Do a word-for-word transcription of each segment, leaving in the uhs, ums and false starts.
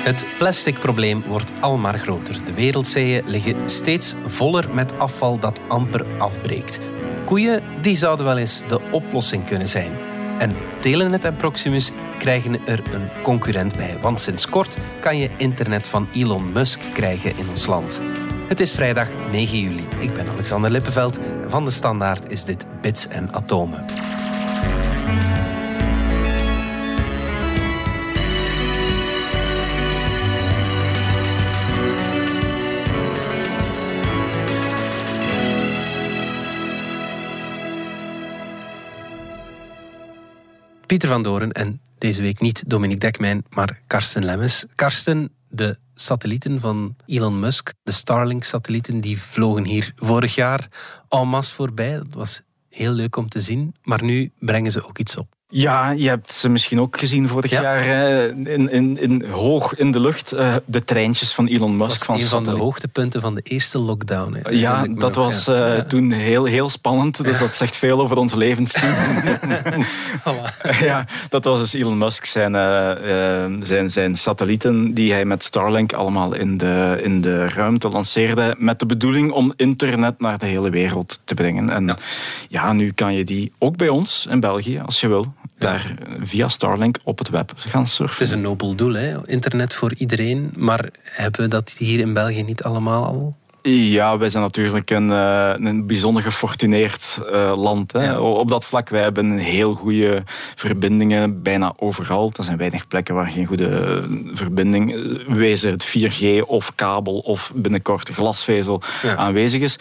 Het plasticprobleem wordt al maar groter. De wereldzeeën liggen steeds voller met afval dat amper afbreekt. Koeien, die zouden wel eens de oplossing kunnen zijn. En Telenet en Proximus krijgen er een concurrent bij. Want sinds kort kan je internet van Elon Musk krijgen in ons land. Het is vrijdag negen juli. Ik ben Alexander Lippenveld. Van de Standaard is dit Bits en Atomen. Pieter van Doren en deze week niet Dominique Dekmijn, maar Karsten Lemmes. Karsten, de satellieten van Elon Musk, de Starlink-satellieten, die vlogen hier vorig jaar en masse voorbij. Dat was heel leuk om te zien, maar nu brengen ze ook iets op. Ja, je hebt ze misschien ook gezien vorig ja. jaar in, in, in, hoog in de lucht. Uh, de treintjes van Elon Musk. Dat was een van, van de hoogtepunten van de eerste lockdown. Hè. Ja, dat, dat was uh, ja. toen heel, heel spannend. Ja. Dus dat zegt veel over ons levensstijl. Voilà. Ja, dat was dus Elon Musk zijn, uh, uh, zijn, zijn satellieten die hij met Starlink allemaal in de, in de ruimte lanceerde. Met de bedoeling om internet naar de hele wereld te brengen. En ja, ja nu kan je die ook bij ons in België, als je wil, daar via Starlink op het web gaan surfen. Het is een nobel doel, hè? Internet voor iedereen. Maar hebben we dat hier in België niet allemaal al? Ja, wij zijn natuurlijk een, een bijzonder gefortuneerd uh, land. Hè. Ja. Op dat vlak, wij hebben heel goede verbindingen, bijna overal. Er zijn weinig plekken waar geen goede verbinding, wezen het vier G of kabel of binnenkort glasvezel ja. aanwezig is.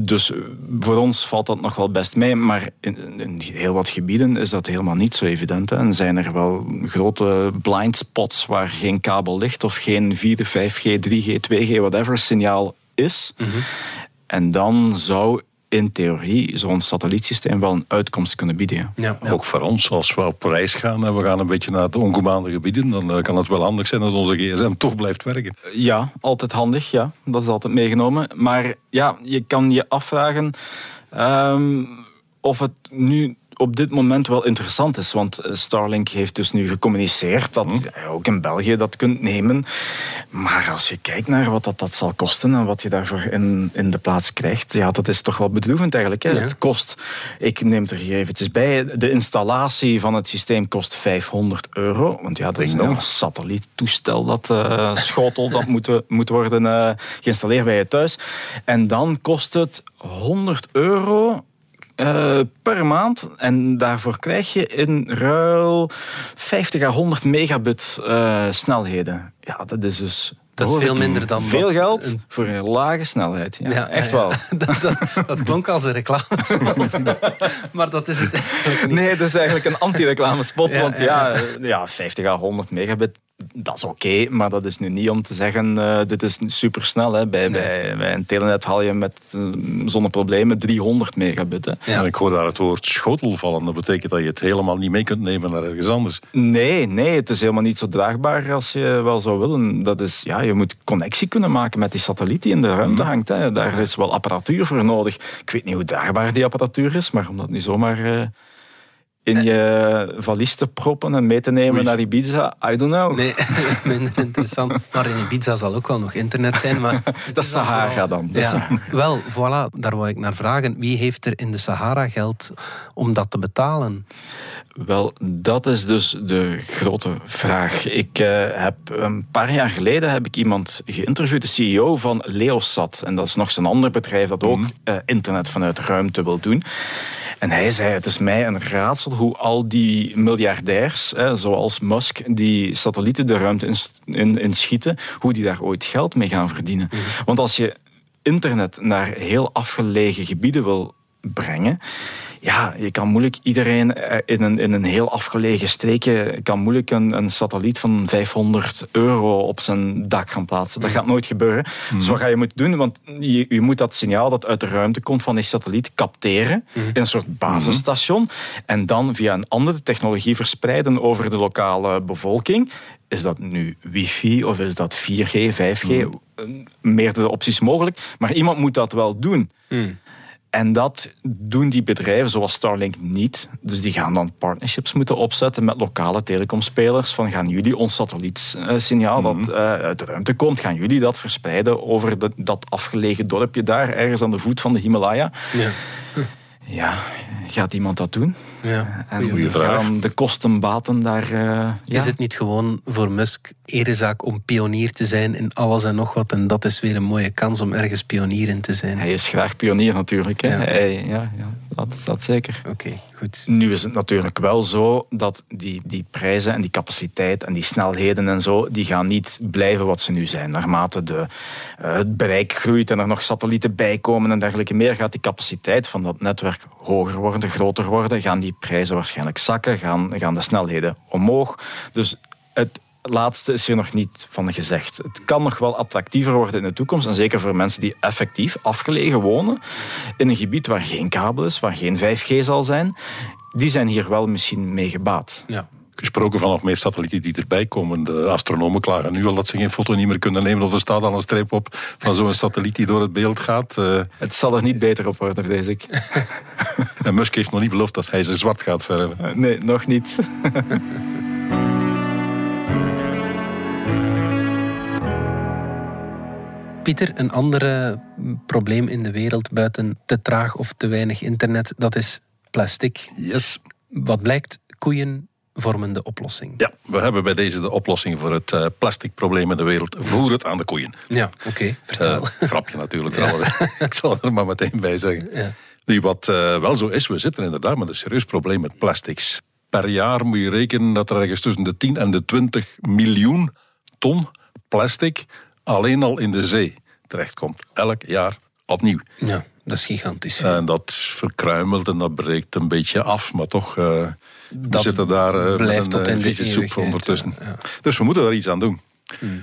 Dus voor ons valt dat nog wel best mee, maar in, in heel wat gebieden is dat helemaal niet zo evident. Hè. En zijn er wel grote blind spots waar geen kabel ligt of geen vier G, vijf G, drie G, twee G, whatever signaal is. Mm-hmm. En dan zou in theorie zo'n satellietsysteem wel een uitkomst kunnen bieden. Ja, ja. Ook voor ons, als we op reis gaan en we gaan een beetje naar de ongebaande gebieden, dan kan het wel handig zijn dat onze gsm toch blijft werken. Ja, altijd handig, ja. Dat is altijd meegenomen. Maar ja, je kan je afvragen um, of het nu op dit moment wel interessant is. Want Starlink heeft dus nu gecommuniceerd dat je ook in België dat kunt nemen. Maar als je kijkt naar wat dat, dat zal kosten en wat je daarvoor in, in de plaats krijgt, ja, dat is toch wel bedroevend eigenlijk. Hè? Ja. Het kost, ik neem er hier eventjes bij, de installatie van het systeem kost vijfhonderd euro. Want ja, dat is een satelliettoestel dat uh, schotel, dat moet, moet worden uh, geïnstalleerd bij je thuis. En dan kost het honderd euro... Uh, per maand. En daarvoor krijg je in ruil vijftig à honderd megabit uh, snelheden. Ja, dat is dus... Dat is veel minder dan veel wat, geld een... voor een lage snelheid. Ja, ja echt ja, ja. wel. dat, dat, dat klonk als een reclamespot. Maar dat is het eigenlijk niet. Nee, dat is eigenlijk een anti-reclamespot. Ja, want ja, ja. ja, vijftig à honderd megabit, dat is oké. Okay, maar dat is nu niet om te zeggen, uh, dit is supersnel. Hè. Bij, nee. bij, bij een Telenet haal je met uh, zonder problemen driehonderd megabit. Hè. Ja. En ik hoor daar het woord schotel vallen. Dat betekent dat je het helemaal niet mee kunt nemen naar ergens anders. Nee, nee, het is helemaal niet zo draagbaar als je wel zou willen. Dat is... Ja, je moet connectie kunnen maken met die satelliet die in de ruimte hangt. Hè. Daar is wel apparatuur voor nodig. Ik weet niet hoe draagbaar die apparatuur is, maar om dat nu zomaar uh, in je valies te proppen en mee te nemen Oei. naar Ibiza, I don't know. Nee, minder interessant. Maar in Ibiza zal ook wel nog internet zijn. Maar dat is Sahara dan. Ja, Sahara. Wel, voilà, daar wou ik naar vragen. Wie heeft er in de Sahara geld om dat te betalen? Wel, dat is dus de grote vraag. Ik uh, heb een paar jaar geleden heb ik iemand geïnterviewd, de C E O van LeoSat. En dat is nog zo'n ander bedrijf dat ook uh, internet vanuit ruimte wil doen. En hij zei, het is mij een raadsel hoe al die miljardairs, eh, zoals Musk, die satellieten de ruimte in, in, in schieten, hoe die daar ooit geld mee gaan verdienen. Mm-hmm. Want als je internet naar heel afgelegen gebieden wil brengen, ja, je kan moeilijk iedereen in een, in een heel afgelegen streekje kan moeilijk een, een satelliet van vijfhonderd euro op zijn dak gaan plaatsen. Dat gaat nooit gebeuren. Mm-hmm. Dus wat ga je moeten doen? Want je, je moet dat signaal dat uit de ruimte komt van die satelliet capteren mm-hmm. in een soort basisstation en dan via een andere technologie verspreiden over de lokale bevolking. Is dat nu wifi of is dat vier G, vijf G? Mm-hmm. Meerdere opties mogelijk. Maar iemand moet dat wel doen. Mm. En dat doen die bedrijven zoals Starlink niet. Dus die gaan dan partnerships moeten opzetten met lokale telecomspelers. Van gaan jullie ons satellietsignaal dat mm-hmm. uh, uit de ruimte komt, gaan jullie dat verspreiden over de, dat afgelegen dorpje daar, ergens aan de voet van de Himalaya? Ja. Hm. Ja, gaat iemand dat doen? Ja, en hoe gaan de kostenbaten daar... Uh, is ja? het niet gewoon voor Musk erezaak om pionier te zijn in alles en nog wat? En dat is weer een mooie kans om ergens pionier in te zijn. Hij is graag pionier natuurlijk. Hè? Ja. Hij, ja, ja, dat, dat zeker. Oké, okay, goed. Nu is het natuurlijk wel zo dat die, die prijzen en die capaciteit en die snelheden en zo, die gaan niet blijven wat ze nu zijn. Naarmate de, uh, het bereik groeit en er nog satellieten bij komen en dergelijke meer, gaat die capaciteit van dat netwerk hoger worden, groter worden, gaan die prijzen waarschijnlijk zakken, gaan, gaan de snelheden omhoog. Dus het laatste is hier nog niet van gezegd. Het kan nog wel attractiever worden in de toekomst en zeker voor mensen die effectief afgelegen wonen in een gebied waar geen kabel is, waar geen vijf G zal zijn. Die zijn hier wel misschien mee gebaat. Ja. Gesproken van nog meer satellieten die erbij komen. De astronomen klagen nu al dat ze geen foto niet meer kunnen nemen. Of er staat al een streep op van zo'n satelliet die door het beeld gaat. Uh, het zal er niet beter op worden, vrees ik. En Musk heeft nog niet beloofd dat hij ze zwart gaat verven. Uh, nee, nog niet. Pieter, een ander probleem in de wereld buiten te traag of te weinig internet, dat is plastic. Yes. Wat blijkt? Koeien vormen de oplossing. Ja, we hebben bij deze de oplossing voor het uh, plasticprobleem in de wereld. Voer het aan de koeien. Ja, oké, okay, vertel. Uh, grapje natuurlijk. Ja. Ik zal er maar meteen bij zeggen. Ja. Nu, wat uh, wel zo is, we zitten inderdaad met een serieus probleem met plastics. Per jaar moet je rekenen dat er ergens tussen de tien en de twintig miljoen ton plastic alleen al in de zee terechtkomt. Elk jaar opnieuw. Ja, dat is gigantisch. En dat verkruimelt en dat breekt een beetje af, maar toch... Uh, We dat zitten daar uh, met een, een vieze soep ondertussen. Ja, ja. Dus we moeten daar iets aan doen. Hmm.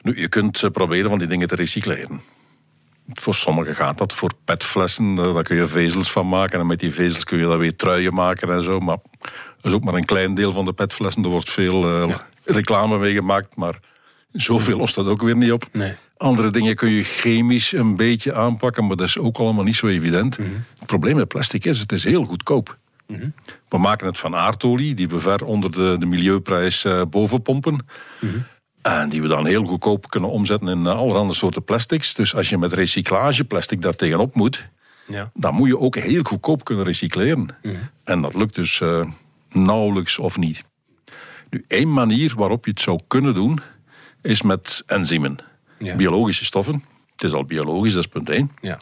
Nu, je kunt uh, proberen van die dingen te recycleren. Voor sommigen gaat dat, voor petflessen. Uh, daar kun je vezels van maken. En met die vezels kun je dan weer truien maken en zo. Maar dat is ook maar een klein deel van de petflessen. Er wordt veel uh, ja. reclame mee gemaakt, maar zoveel lost dat ook weer niet op. Nee. Andere dingen kun je chemisch een beetje aanpakken, maar dat is ook allemaal niet zo evident. Hmm. Het probleem met plastic is, het is heel goedkoop. Mm-hmm. We maken het van aardolie, die we ver onder de, de milieuprijs uh, bovenpompen. Mm-hmm. En die we dan heel goedkoop kunnen omzetten in uh, allerhande soorten plastics. Dus als je met recyclageplastic daar tegenop moet, ja. dan moet je ook heel goedkoop kunnen recycleren. Mm-hmm. En dat lukt dus uh, nauwelijks of niet. Nu, één manier waarop je het zou kunnen doen, is met enzymen. Ja. Biologische stoffen. Het is al biologisch, dat is punt één. Ja.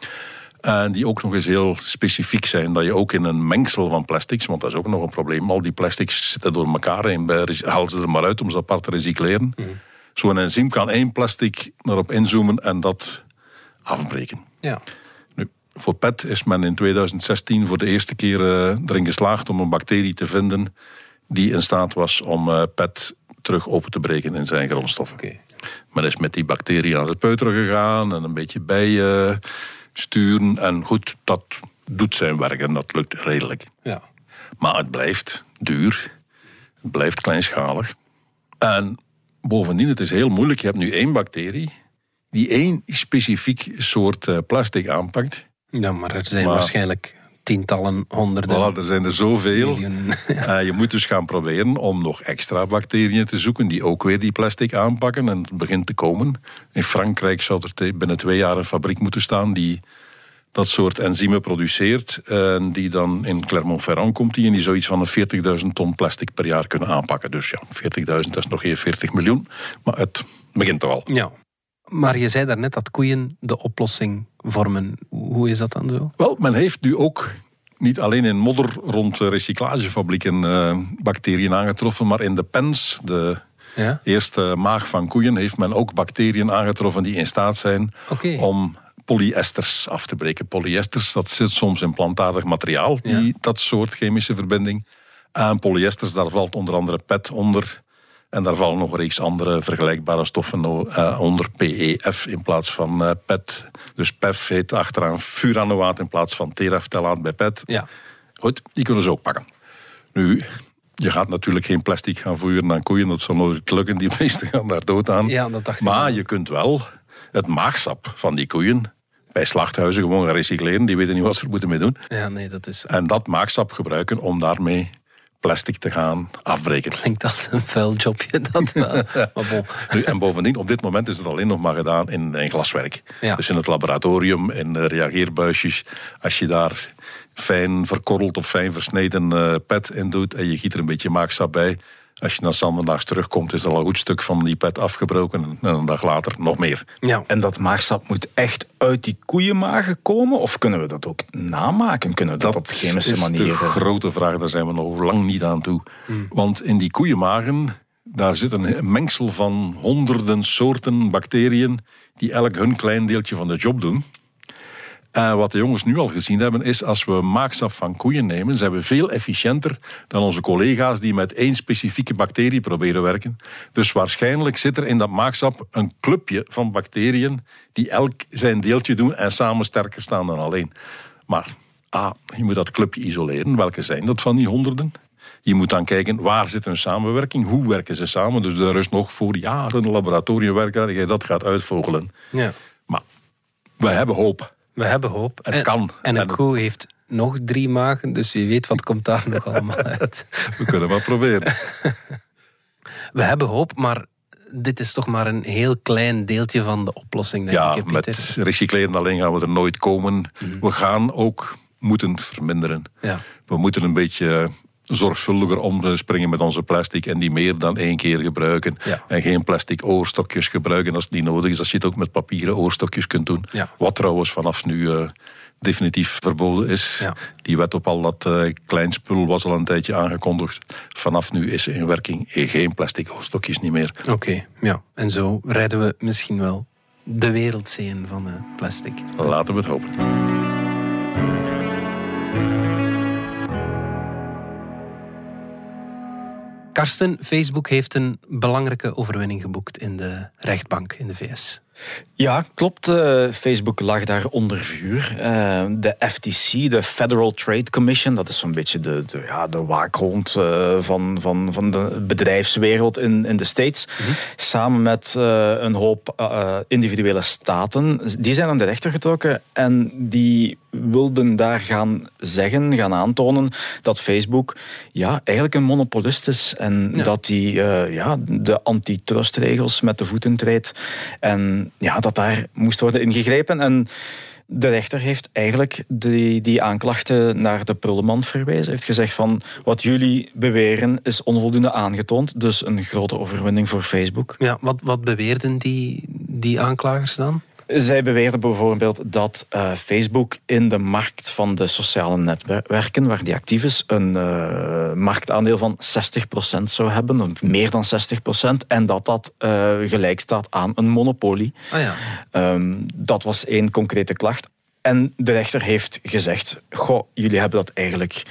En die ook nog eens heel specifiek zijn. Dat je ook in een mengsel van plastics, want dat is ook nog een probleem. Al die plastics zitten door elkaar heen. Haal ze er maar uit om ze apart te recycleren. Mm. Zo'n enzym kan één plastic erop inzoomen en dat afbreken. Ja. Nu, voor P E T is men in tweeduizend zestien voor de eerste keer erin geslaagd om een bacterie te vinden die in staat was om P E T terug open te breken in zijn grondstoffen. Okay. Men is met die bacterie aan het peuteren gegaan en een beetje bij... Uh, sturen en goed, dat doet zijn werk en dat lukt redelijk. Ja. Maar het blijft duur, het blijft kleinschalig. En bovendien, het is heel moeilijk. Je hebt nu één bacterie die één specifiek soort plastic aanpakt. Ja, maar er zijn maar, waarschijnlijk tientallen, honderden... Voilà, er zijn er zoveel. Miljoen, ja. uh, je moet dus gaan proberen om nog extra bacteriën te zoeken die ook weer die plastic aanpakken. En het begint te komen. In Frankrijk zou er binnen twee jaar een fabriek moeten staan die dat soort enzymen produceert. En die dan in Clermont-Ferrand komt die en die zoiets van een veertigduizend ton plastic per jaar kunnen aanpakken. Dus ja, veertigduizend, dat is nog geen veertig miljoen. Maar het begint toch al. Ja. Maar je zei daarnet dat koeien de oplossing vormen. Hoe is dat dan zo? Wel, men heeft nu ook niet alleen in modder rond recyclagefabrieken uh, bacteriën aangetroffen, maar in de pens, de ja? eerste maag van koeien, heeft men ook bacteriën aangetroffen die in staat zijn okay. om polyesters af te breken. Polyesters, dat zit soms in plantaardig materiaal, die, ja. dat soort chemische verbinding. En polyesters, daar valt onder andere P E T onder. En daar vallen nog een reeks andere vergelijkbare stoffen onder, P E F in plaats van P E T. Dus P E F heet achteraan furanoaat in plaats van teraftelaat bij P E T. Ja. Goed, die kunnen ze ook pakken. Nu, je gaat natuurlijk geen plastic gaan voeren aan koeien. Dat zal nooit lukken, die meesten gaan daar dood aan. Ja, dat dacht ik. Maar je kunt wel het maagsap van die koeien bij slachthuizen gewoon gaan recycleren. Die weten niet wat ze er moeten mee doen. Ja, nee, dat is... En dat maaksap gebruiken om daarmee plastic te gaan afbreken. Klinkt als een vuil jobje, dat wel. Maar bon. Nu, en bovendien, op dit moment is het alleen nog maar gedaan in, in glaswerk. Ja. Dus in het laboratorium, in uh, reageerbuisjes. Als je daar fijn verkorreld of fijn versneden uh, P E T in doet en je giet er een beetje maaksap bij... Als je naar Sanderdags terugkomt, is er al een goed stuk van die P E T afgebroken. En een dag later nog meer. Ja. En dat maagsap moet echt uit die koeienmagen komen? Of kunnen we dat ook namaken? Kunnen we dat, dat op chemische manieren? Dat is de grote vraag, daar zijn we nog lang niet aan toe. Hmm. Want in die koeienmagen, daar zit een mengsel van honderden soorten bacteriën... die elk hun klein deeltje van de job doen. En wat de jongens nu al gezien hebben, is als we maaksap van koeien nemen... zijn we veel efficiënter dan onze collega's die met één specifieke bacterie proberen werken. Dus waarschijnlijk zit er in dat maaksap een clubje van bacteriën... die elk zijn deeltje doen en samen sterker staan dan alleen. Maar ah, je moet dat clubje isoleren. Welke zijn dat van die honderden? Je moet dan kijken, waar zit hun samenwerking? Hoe werken ze samen? Dus er is nog voor jaren een laboratoriumwerk waar je dat gaat uitvogelen. Ja. Maar we hebben hoop. We hebben hoop. Het en, kan. En een koe heeft nog drie magen, dus wie weet wat komt daar nog allemaal uit. We kunnen maar proberen. We hebben hoop, maar dit is toch maar een heel klein deeltje van de oplossing, denk ja, ik, Pieter. Met recycleren alleen gaan we er nooit komen. Mm. We gaan ook moeten verminderen. Ja. We moeten een beetje zorgvuldiger omspringen met onze plastic en die meer dan één keer gebruiken. Ja. En geen plastic oorstokjes gebruiken als het niet nodig is. Als je het ook met papieren oorstokjes kunt doen. Ja. Wat trouwens vanaf nu uh, definitief verboden is. Ja. Die wet op al dat uh, kleinspul was al een tijdje aangekondigd. Vanaf nu is in werking geen plastic oorstokjes niet meer. Oké, okay, ja. En zo redden we misschien wel de wereldzeeën van uh, plastic. Laten we het hopen. Karsten, Facebook heeft een belangrijke overwinning geboekt in de rechtbank in de V S. Ja, klopt. Uh, Facebook lag daar onder vuur. Uh, de F T C, de Federal Trade Commission, dat is zo'n beetje de, de, ja, de waakhond uh, van, van, van de bedrijfswereld in, in de States. Mm-hmm. Samen met uh, een hoop uh, individuele staten. Die zijn aan de rechter getrokken en die wilden daar gaan zeggen, gaan aantonen dat Facebook ja, eigenlijk een monopolist is. En ja. dat die uh, ja, de antitrustregels met de voeten treedt. En ja, dat daar moest worden ingegrepen. En de rechter heeft eigenlijk die, die aanklachten naar de prullenmand verwezen. Heeft gezegd van, wat jullie beweren is onvoldoende aangetoond. Dus een grote overwinning voor Facebook. Ja, wat, wat beweerden die, die aanklagers dan? Zij beweerden bijvoorbeeld dat uh, Facebook in de markt van de sociale netwerken, waar die actief is, een uh, marktaandeel van zestig procent zou hebben, meer dan zestig procent, en dat dat uh, gelijk staat aan een monopolie. Oh ja. um, dat was één concrete klacht. En de rechter heeft gezegd, goh, jullie hebben dat eigenlijk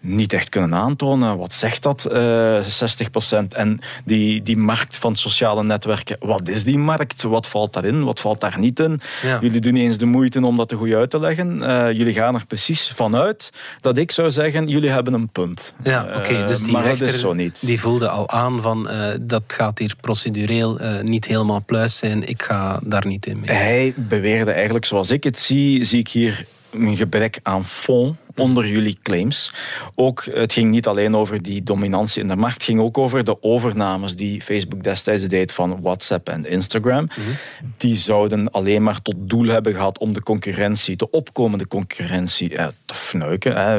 niet echt kunnen aantonen. Wat zegt dat, uh, zestig procent? En die, die markt van sociale netwerken, wat is die markt? Wat valt daarin? Wat valt daar niet in? Ja. Jullie doen niet eens de moeite om dat te goed uit te leggen. Uh, jullie gaan er precies vanuit dat ik zou zeggen, jullie hebben een punt. Ja, oké, okay, dus die uh, maar rechter dat is zo niet. Die voelde al aan van, uh, dat gaat hier procedureel uh, niet helemaal pluis zijn. Ik ga daar niet in mee. Hij beweerde eigenlijk, zoals ik het zie, zie ik hier een gebrek aan fond onder jullie claims. Ook, het ging niet alleen over die dominantie in de markt, het ging ook over de overnames die Facebook destijds deed van WhatsApp en Instagram. Mm-hmm. Die zouden alleen maar tot doel hebben gehad om de concurrentie, de opkomende concurrentie eh, te fnuiken. Eh.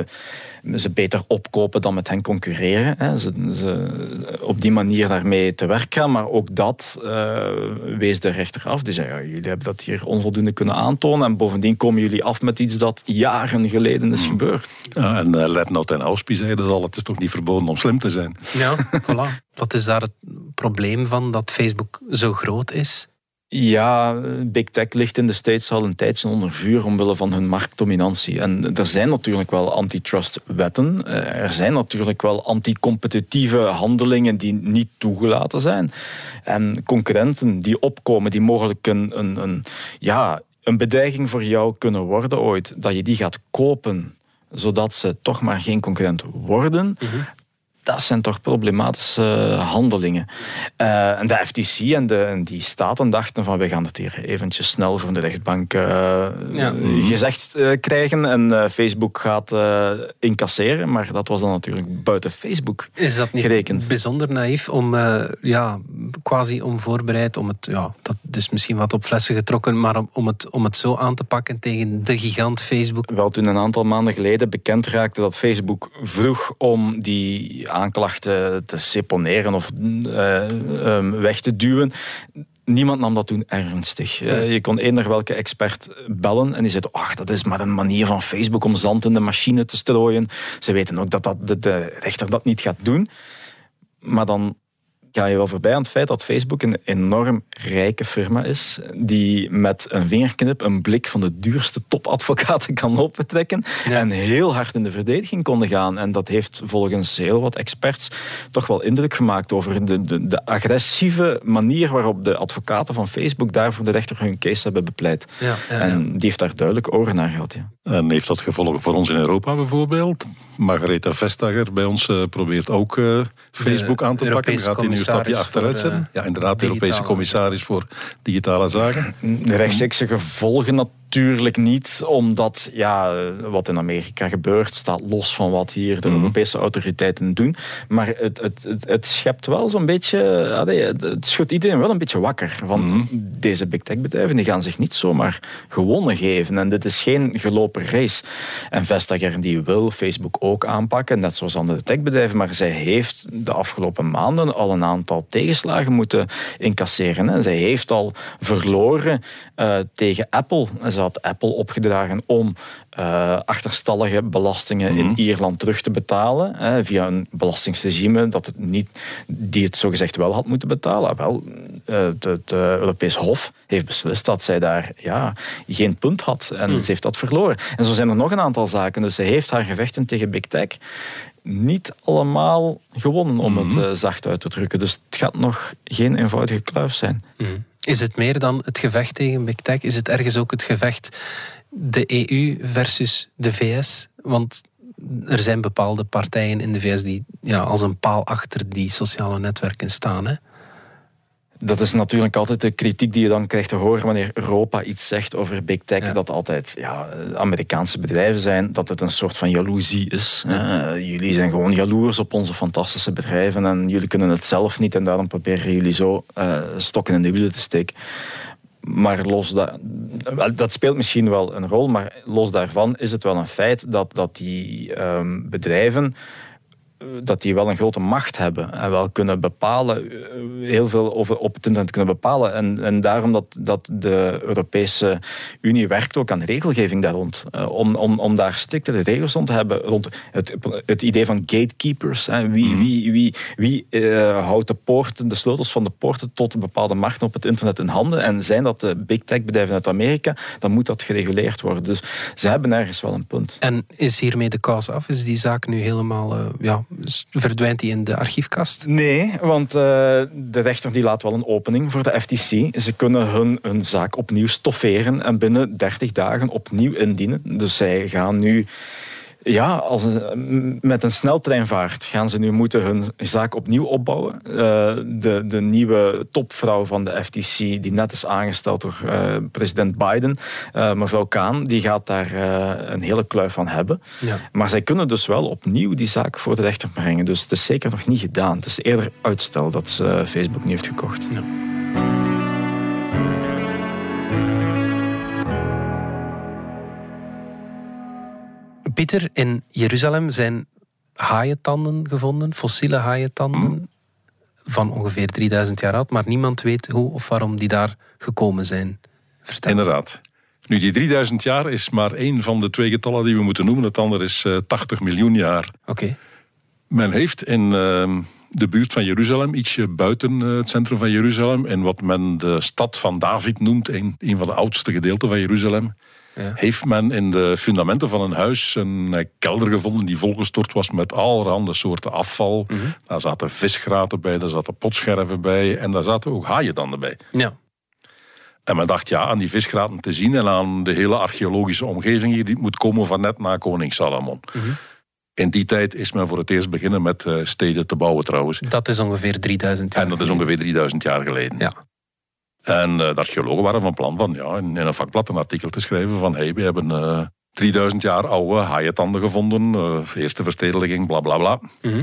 Ze beter opkopen dan met hen concurreren. Hè. Ze, ze op die manier daarmee te werk gaan. Maar ook dat uh, wees de rechter af. Die zei, ja, jullie hebben dat hier onvoldoende kunnen aantonen. En bovendien komen jullie af met iets dat jaren geleden is gebeurd. Ja, en uh, Lednout en Auspie zeiden al, het is toch niet verboden om slim te zijn. Ja, voilà. Wat is daar het probleem van dat Facebook zo groot is? Ja, Big Tech ligt in de States al een tijdje onder vuur omwille van hun marktdominantie. En er zijn natuurlijk wel antitrustwetten. Er zijn natuurlijk wel anticompetitieve handelingen die niet toegelaten zijn. En concurrenten die opkomen, die mogelijk een, een, een, ja, een bedreiging voor jou kunnen worden ooit, dat je die gaat kopen, zodat ze toch maar geen concurrent worden... Mm-hmm. dat zijn toch problematische handelingen. Uh, en de F T C en, de, en die staten dachten van, we gaan het hier eventjes snel voor de rechtbank uh, ja. gezegd uh, krijgen. En uh, Facebook gaat uh, incasseren, maar dat was dan natuurlijk buiten Facebook gerekend. Is dat niet gerekend. Bijzonder naïef om, uh, ja, quasi onvoorbereid, om het, ja, dat is misschien wat op flessen getrokken, maar om, om, het, om het zo aan te pakken tegen de gigant Facebook? Wel, toen een aantal maanden geleden bekend raakte dat Facebook vroeg om die aanklachten te seponeren of uh, um, weg te duwen. Niemand nam dat toen ernstig. Uh, je kon eender welke expert bellen en die zei, ach, dat is maar een manier van Facebook om zand in de machine te strooien. Ze weten ook dat, dat de, de rechter dat niet gaat doen. Maar dan ga je wel voorbij aan het feit dat Facebook een enorm rijke firma is, die met een vingerknip een blik van de duurste topadvocaten kan optrekken ja. en heel hard in de verdediging konden gaan. En dat heeft volgens heel wat experts toch wel indruk gemaakt over de, de, de agressieve manier waarop de advocaten van Facebook daarvoor de rechter hun case hebben bepleit. Ja, ja, ja. En die heeft daar duidelijk oren naar gehad. Ja. En heeft dat gevolgen voor ons in Europa bijvoorbeeld? Margrethe Vestager bij ons uh, probeert ook uh, Facebook de aan te Europese pakken. Gaat in een stapje achteruit zetten. Ja, inderdaad, de Europese commissaris voor digitale zaken. De rechtstreekse gevolgen natuurlijk niet, omdat ja, wat in Amerika gebeurt staat los van wat hier de Europese autoriteiten doen. Maar het, het, het, het schept wel zo'n beetje, het schudt iedereen wel een beetje wakker. Van mm-hmm. Deze big tech bedrijven die gaan zich niet zomaar gewonnen geven. En dit is geen gelopen race. En Vestager die wil Facebook ook aanpakken, net zoals andere techbedrijven. Maar zij heeft de afgelopen maanden al een aantal tegenslagen moeten incasseren. En zij heeft al verloren uh, tegen Apple. Ze had Apple opgedragen om uh, achterstallige belastingen mm-hmm. in Ierland terug te betalen. Uh, via een belastingsregime dat het niet, die het zogezegd wel had moeten betalen. Wel, uh, het, het uh, Europees Hof heeft beslist dat zij daar ja, geen punt had. En mm. ze heeft dat verloren. En zo zijn er nog een aantal zaken. Dus ze heeft haar gevechten tegen Big Tech niet allemaal gewonnen, om het uh, zacht uit te drukken. Dus het gaat nog geen eenvoudige kluif zijn. Mm. Is het meer dan het gevecht tegen Big Tech? Is het ergens ook het gevecht de E U versus de V S? Want er zijn bepaalde partijen in de V S die ja, als een paal achter die sociale netwerken staan, hè? Dat is natuurlijk altijd de kritiek die je dan krijgt te horen wanneer Europa iets zegt over big tech. Ja. Dat altijd ja, Amerikaanse bedrijven zijn, dat het een soort van jaloezie is. Ja. Uh, jullie zijn gewoon jaloers op onze fantastische bedrijven en jullie kunnen het zelf niet en daarom proberen jullie zo uh, stokken in de wielen te steken. Maar los da- dat speelt misschien wel een rol, maar los daarvan is het wel een feit dat, dat die um, bedrijven dat die wel een grote macht hebben en wel kunnen bepalen, heel veel over op het internet kunnen bepalen. En, en daarom dat, dat de Europese Unie werkt ook aan regelgeving daar rond. Om, om, om daar striktere regels rond te hebben, rond het, het idee van gatekeepers. Hè. Wie, wie, wie, wie uh, houdt de poorten, de sleutels van de poorten tot een bepaalde macht op het internet in handen? En zijn dat de big tech bedrijven uit Amerika, dan moet dat gereguleerd worden. Dus ze hebben ergens wel een punt. En is hiermee de kous af? Is die zaak nu helemaal... Uh, ja. Verdwijnt die in de archiefkast? Nee, want uh, de rechter die laat wel een opening voor de F T C. Ze kunnen hun, hun zaak opnieuw stofferen en binnen dertig dagen opnieuw indienen. Dus zij gaan nu... Ja, als een, met een sneltreinvaart gaan ze nu moeten hun zaak opnieuw opbouwen. Uh, de, de nieuwe topvrouw van de F T C, die net is aangesteld door uh, president Biden, uh, mevrouw Khan, die gaat daar uh, een hele kluif van hebben. Ja. Maar zij kunnen dus wel opnieuw die zaak voor de rechter brengen. Dus het is zeker nog niet gedaan. Het is eerder uitstel dat ze uh, Facebook nu heeft gekocht. Ja. Pieter, in Jeruzalem zijn haaientanden gevonden, fossiele haaientanden van ongeveer drieduizend jaar oud, maar niemand weet hoe of waarom die daar gekomen zijn. Vertel. Inderdaad. Nu, die drieduizend jaar is maar één van de twee getallen die we moeten noemen. Het andere is uh, tachtig miljoen jaar. Oké. Okay. Men heeft in uh, de buurt van Jeruzalem, ietsje buiten uh, het centrum van Jeruzalem, in wat men de stad van David noemt, een, een van de oudste gedeelten van Jeruzalem, ja. heeft men in de fundamenten van een huis een kelder gevonden die volgestort was met allerhande soorten afval. Mm-hmm. Daar zaten visgraten bij, daar zaten potscherven bij en daar zaten ook haaientanden bij. Ja. En men dacht, ja, aan die visgraten te zien en aan de hele archeologische omgeving hier, die moet komen van net na koning Salomon. Mm-hmm. In die tijd is men voor het eerst beginnen met uh, steden te bouwen trouwens. Dat is ongeveer drieduizend jaar En dat is ongeveer drieduizend jaar geleden. Ja. En uh, de archeologen waren van plan van ja, in een vakblad een artikel te schrijven van hey, we hebben uh, drieduizend jaar oude haaientanden gevonden, uh, eerste verstedelijking, bla bla bla. Mm-hmm.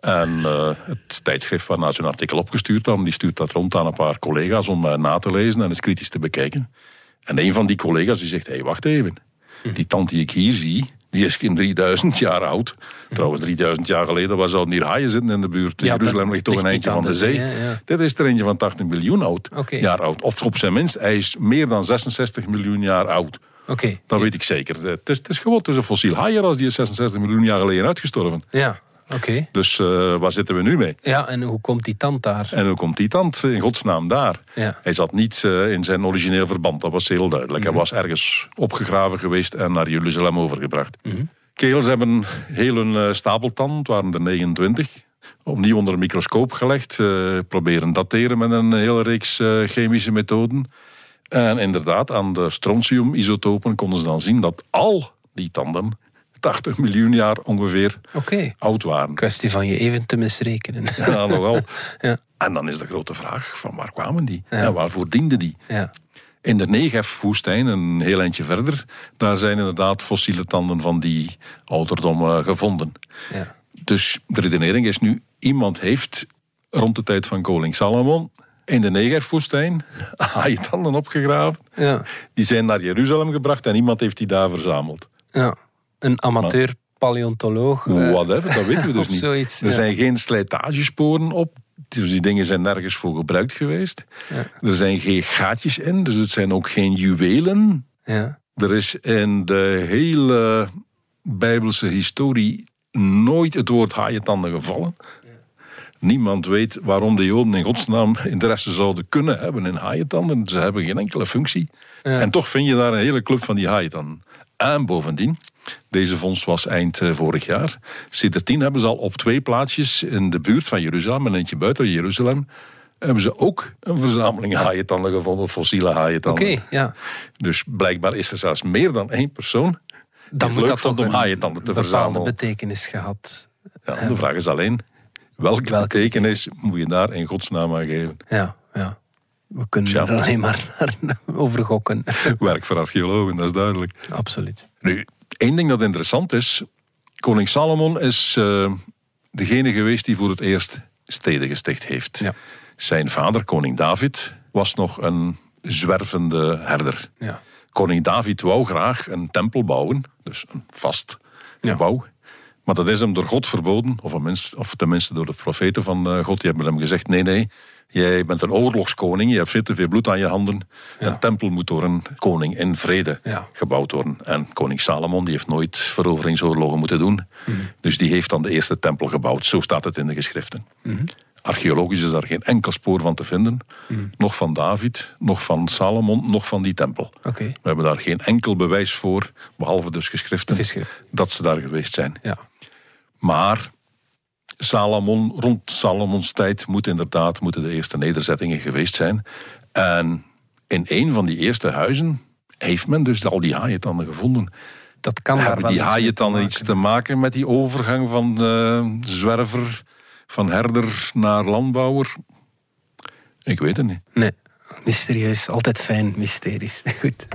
En uh, het tijdschrift waarna ze een artikel opgestuurd hadden, die stuurt dat rond aan een paar collega's om uh, na te lezen en eens kritisch te bekijken. En een van die collega's die zegt, hé, hey, wacht even, mm-hmm. die tand die ik hier zie, die is geen drieduizend jaar oud. Mm-hmm. Trouwens, drieduizend jaar geleden, waar zouden hier haaien zitten in de buurt? Ja, Jeruzalem ligt toch een eindje van de zee. Ja, ja. Dit is er eentje van tachtig miljoen oud, okay. jaar oud. Of op zijn minst, hij is meer dan zesenzestig miljoen jaar oud. Okay. Dat ja. weet ik zeker. Het is, het is gewoon tussen fossiel haaien, die is zesenzestig miljoen jaar geleden uitgestorven. Ja. Okay. Dus uh, waar zitten we nu mee? Ja, en hoe komt die tand daar? En hoe komt die tand in godsnaam daar? Ja. Hij zat niet uh, in zijn origineel verband, dat was heel duidelijk. Mm-hmm. Hij was ergens opgegraven geweest en naar Jeruzalem overgebracht. Mm-hmm. Kerels hebben heel hun uh, stapeltanden, het waren er negenentwintig, opnieuw onder een microscoop gelegd. Uh, proberen dateren met een hele reeks uh, chemische methoden. En inderdaad, aan de strontiumisotopen konden ze dan zien dat al die tanden tachtig miljoen jaar ongeveer okay. oud waren. Kwestie van je even te misrekenen. Ja, nogal. Ja. En dan is de grote vraag, van waar kwamen die? Ja. En waarvoor dienden die? Ja. In de Negev-woestijn, een heel eindje verder, daar zijn inderdaad fossiele tanden van die ouderdom gevonden. Ja. Dus de redenering is nu, iemand heeft rond de tijd van koning Salomon in de Negev-woestijn haaientanden opgegraven. Ja. Die zijn naar Jeruzalem gebracht en iemand heeft die daar verzameld. Ja. Een amateur paleontoloog. Whatever, dat weten we dus niet. Zoiets, er ja. zijn geen slijtagesporen op. Dus die dingen zijn nergens voor gebruikt geweest. Ja. Er zijn geen gaatjes in, dus het zijn ook geen juwelen. Ja. Er is in de hele Bijbelse historie nooit het woord haaientanden gevallen. Ja. Niemand weet waarom de Joden in godsnaam interesse zouden kunnen hebben in haaientanden. Ze hebben geen enkele functie. Ja. En toch vind je daar een hele club van die haaientanden. En bovendien, deze vondst was eind uh, vorig jaar. Sindsdien hebben ze al op twee plaatsjes in de buurt van Jeruzalem, en eentje buiten Jeruzalem, hebben ze ook een verzameling haaientanden gevonden, fossiele haaientanden. Oké, okay, ja. Dus blijkbaar is er zelfs meer dan één persoon die moet leuk vond om haaientanden te verzamelen. Dat moet bepaalde betekenis gehad. Ja, de vraag is alleen, welke, welke betekenis moet je daar in godsnaam aan geven? Ja, ja. We kunnen er alleen maar naar over gokken. Werk voor archeologen, dat is duidelijk. Absoluut. Nu, één ding dat interessant is. Koning Salomon is uh, degene geweest die voor het eerst steden gesticht heeft. Ja. Zijn vader, koning David, was nog een zwervende herder. Ja. Koning David wou graag een tempel bouwen. Dus een vast gebouw. Ja. Maar dat is hem door God verboden. Of, minst, of tenminste door de profeten van uh, God. Die hebben hem gezegd, nee, nee. Jij bent een oorlogskoning, je hebt veel te veel bloed aan je handen. Ja. Een tempel moet door een koning in vrede ja. gebouwd worden. En koning Salomon die heeft nooit veroveringsoorlogen moeten doen. Mm-hmm. Dus die heeft dan de eerste tempel gebouwd. Zo staat het in de geschriften. Mm-hmm. Archeologisch is daar geen enkel spoor van te vinden. Mm-hmm. Nog van David, nog van Salomon, nog van die tempel. Okay. We hebben daar geen enkel bewijs voor, behalve dus geschriften, Geschrift. dat ze daar geweest zijn. Ja. Maar Salomon, rond Salomons tijd moet inderdaad, moeten de eerste nederzettingen geweest zijn. En in een van die eerste huizen heeft men dus al die haaientanden gevonden. Dat kan Hebben daar wel die haaientanden iets te maken met die overgang van uh, zwerver, van herder naar landbouwer? Ik weet het niet. Nee, mysterieus. Altijd fijn, mysteries. Goed.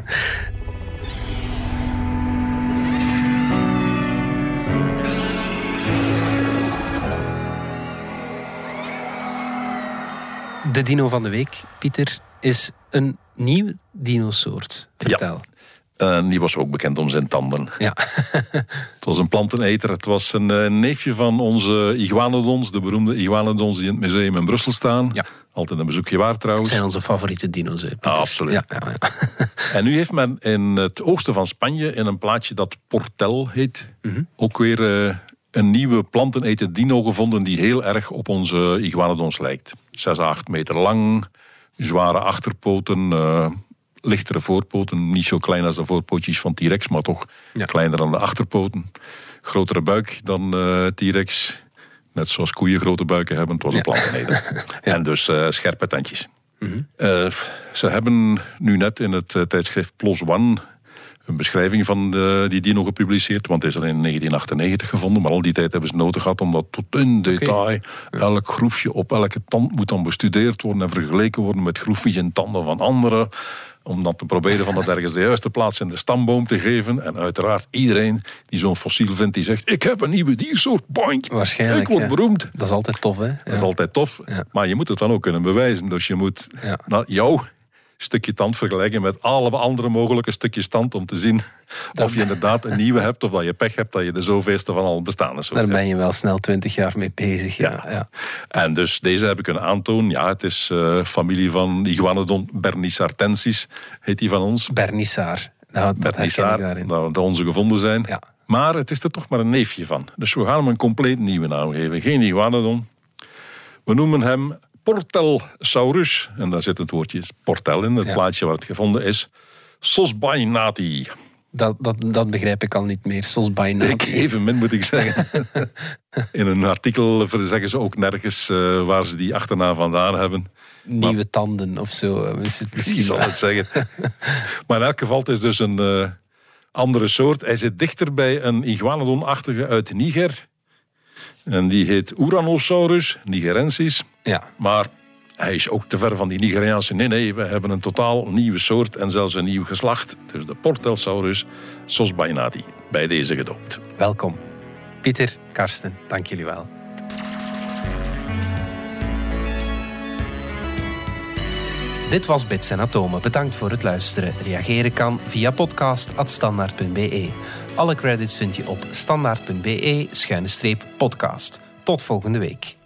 De dino van de week, Pieter, is een nieuw dinosoort. Vertel. Ja, uh, die was ook bekend om zijn tanden. Ja. Het was een planteneter. Het was een uh, neefje van onze iguanodons, de beroemde iguanodons die in het museum in Brussel staan. Ja. Altijd een bezoekje waard trouwens. Het zijn onze favoriete dino's, hè, Pieter. Ah, absoluut. Ja, ja, ja. En nu heeft men in het oosten van Spanje, in een plaatsje dat Portel heet, mm-hmm. ook weer Uh, een nieuwe planteneten dino gevonden die heel erg op onze iguanodons lijkt. zes à acht meter lang, zware achterpoten, uh, lichtere voorpoten. Niet zo klein als de voorpootjes van T-Rex, maar toch ja. kleiner dan de achterpoten. Grotere buik dan uh, T-Rex. Net zoals koeien grote buiken hebben, het was een ja. planteneten. ja. En dus uh, scherpe tandjes. Mm-hmm. Uh, ze hebben nu net in het uh, tijdschrift PLOS One een beschrijving van de, die dino gepubliceerd, want hij is al in negentien achtennegentig gevonden, maar al die tijd hebben ze nodig gehad om dat tot in detail, okay. elk groefje op elke tand moet dan bestudeerd worden en vergeleken worden met groefjes en tanden van anderen, om dan te proberen van dat ergens de juiste plaats in de stamboom te geven. En uiteraard iedereen die zo'n fossiel vindt, die zegt, ik heb een nieuwe diersoort, boink, waarschijnlijk, ik word ja. beroemd. Dat is altijd tof, hè? Ja. Dat is altijd tof, ja. maar je moet het dan ook kunnen bewijzen. Dus je moet ja. nou, jouw stukje tand vergelijken met alle andere mogelijke stukjes tand om te zien of je inderdaad een nieuwe hebt of dat je pech hebt dat je de zoveelste van al bestaan is. Daar ben je wel snel twintig jaar mee bezig. Ja. Ja, ja. En dus deze heb ik kunnen aantonen. Ja, het is uh, familie van Iguanodon Bernissartensis, heet die van ons. Bernissar. Nou, dat Bernissar, ik daarin. Nou, dat onze gevonden zijn. Ja. Maar het is er toch maar een neefje van. Dus we gaan hem een compleet nieuwe naam geven. Geen Iguanodon. We noemen hem Portelsaurus, en daar zit het woordje Portel in, het ja. plaatje waar het gevonden is. Sosbainati. Dat, dat, dat begrijp ik al niet meer, Sosbainati. Ik evenmin, moet ik zeggen. In een artikel zeggen ze ook nergens uh, waar ze die achternaam vandaan hebben. Nieuwe maar, tanden of zo. Misschien zal het zeggen. Maar in elk geval, het is dus een uh, andere soort. Hij zit dichter bij een iguanodon-achtige uit Niger. En die heet Uranosaurus Nigerensis. Ja. Maar hij is ook te ver van die Nigeriaanse. Nee, nee, we hebben een totaal nieuwe soort en zelfs een nieuw geslacht. Dus de Portelsaurus Sosbainati, bij deze gedoopt. Welkom. Pieter, Karsten, dank jullie wel. Dit was Bits en Atomen. Bedankt voor het luisteren. Reageren kan via podcast at standaard punt b e. Alle credits vind je op standaard punt b e schuine streep podcast. Tot volgende week.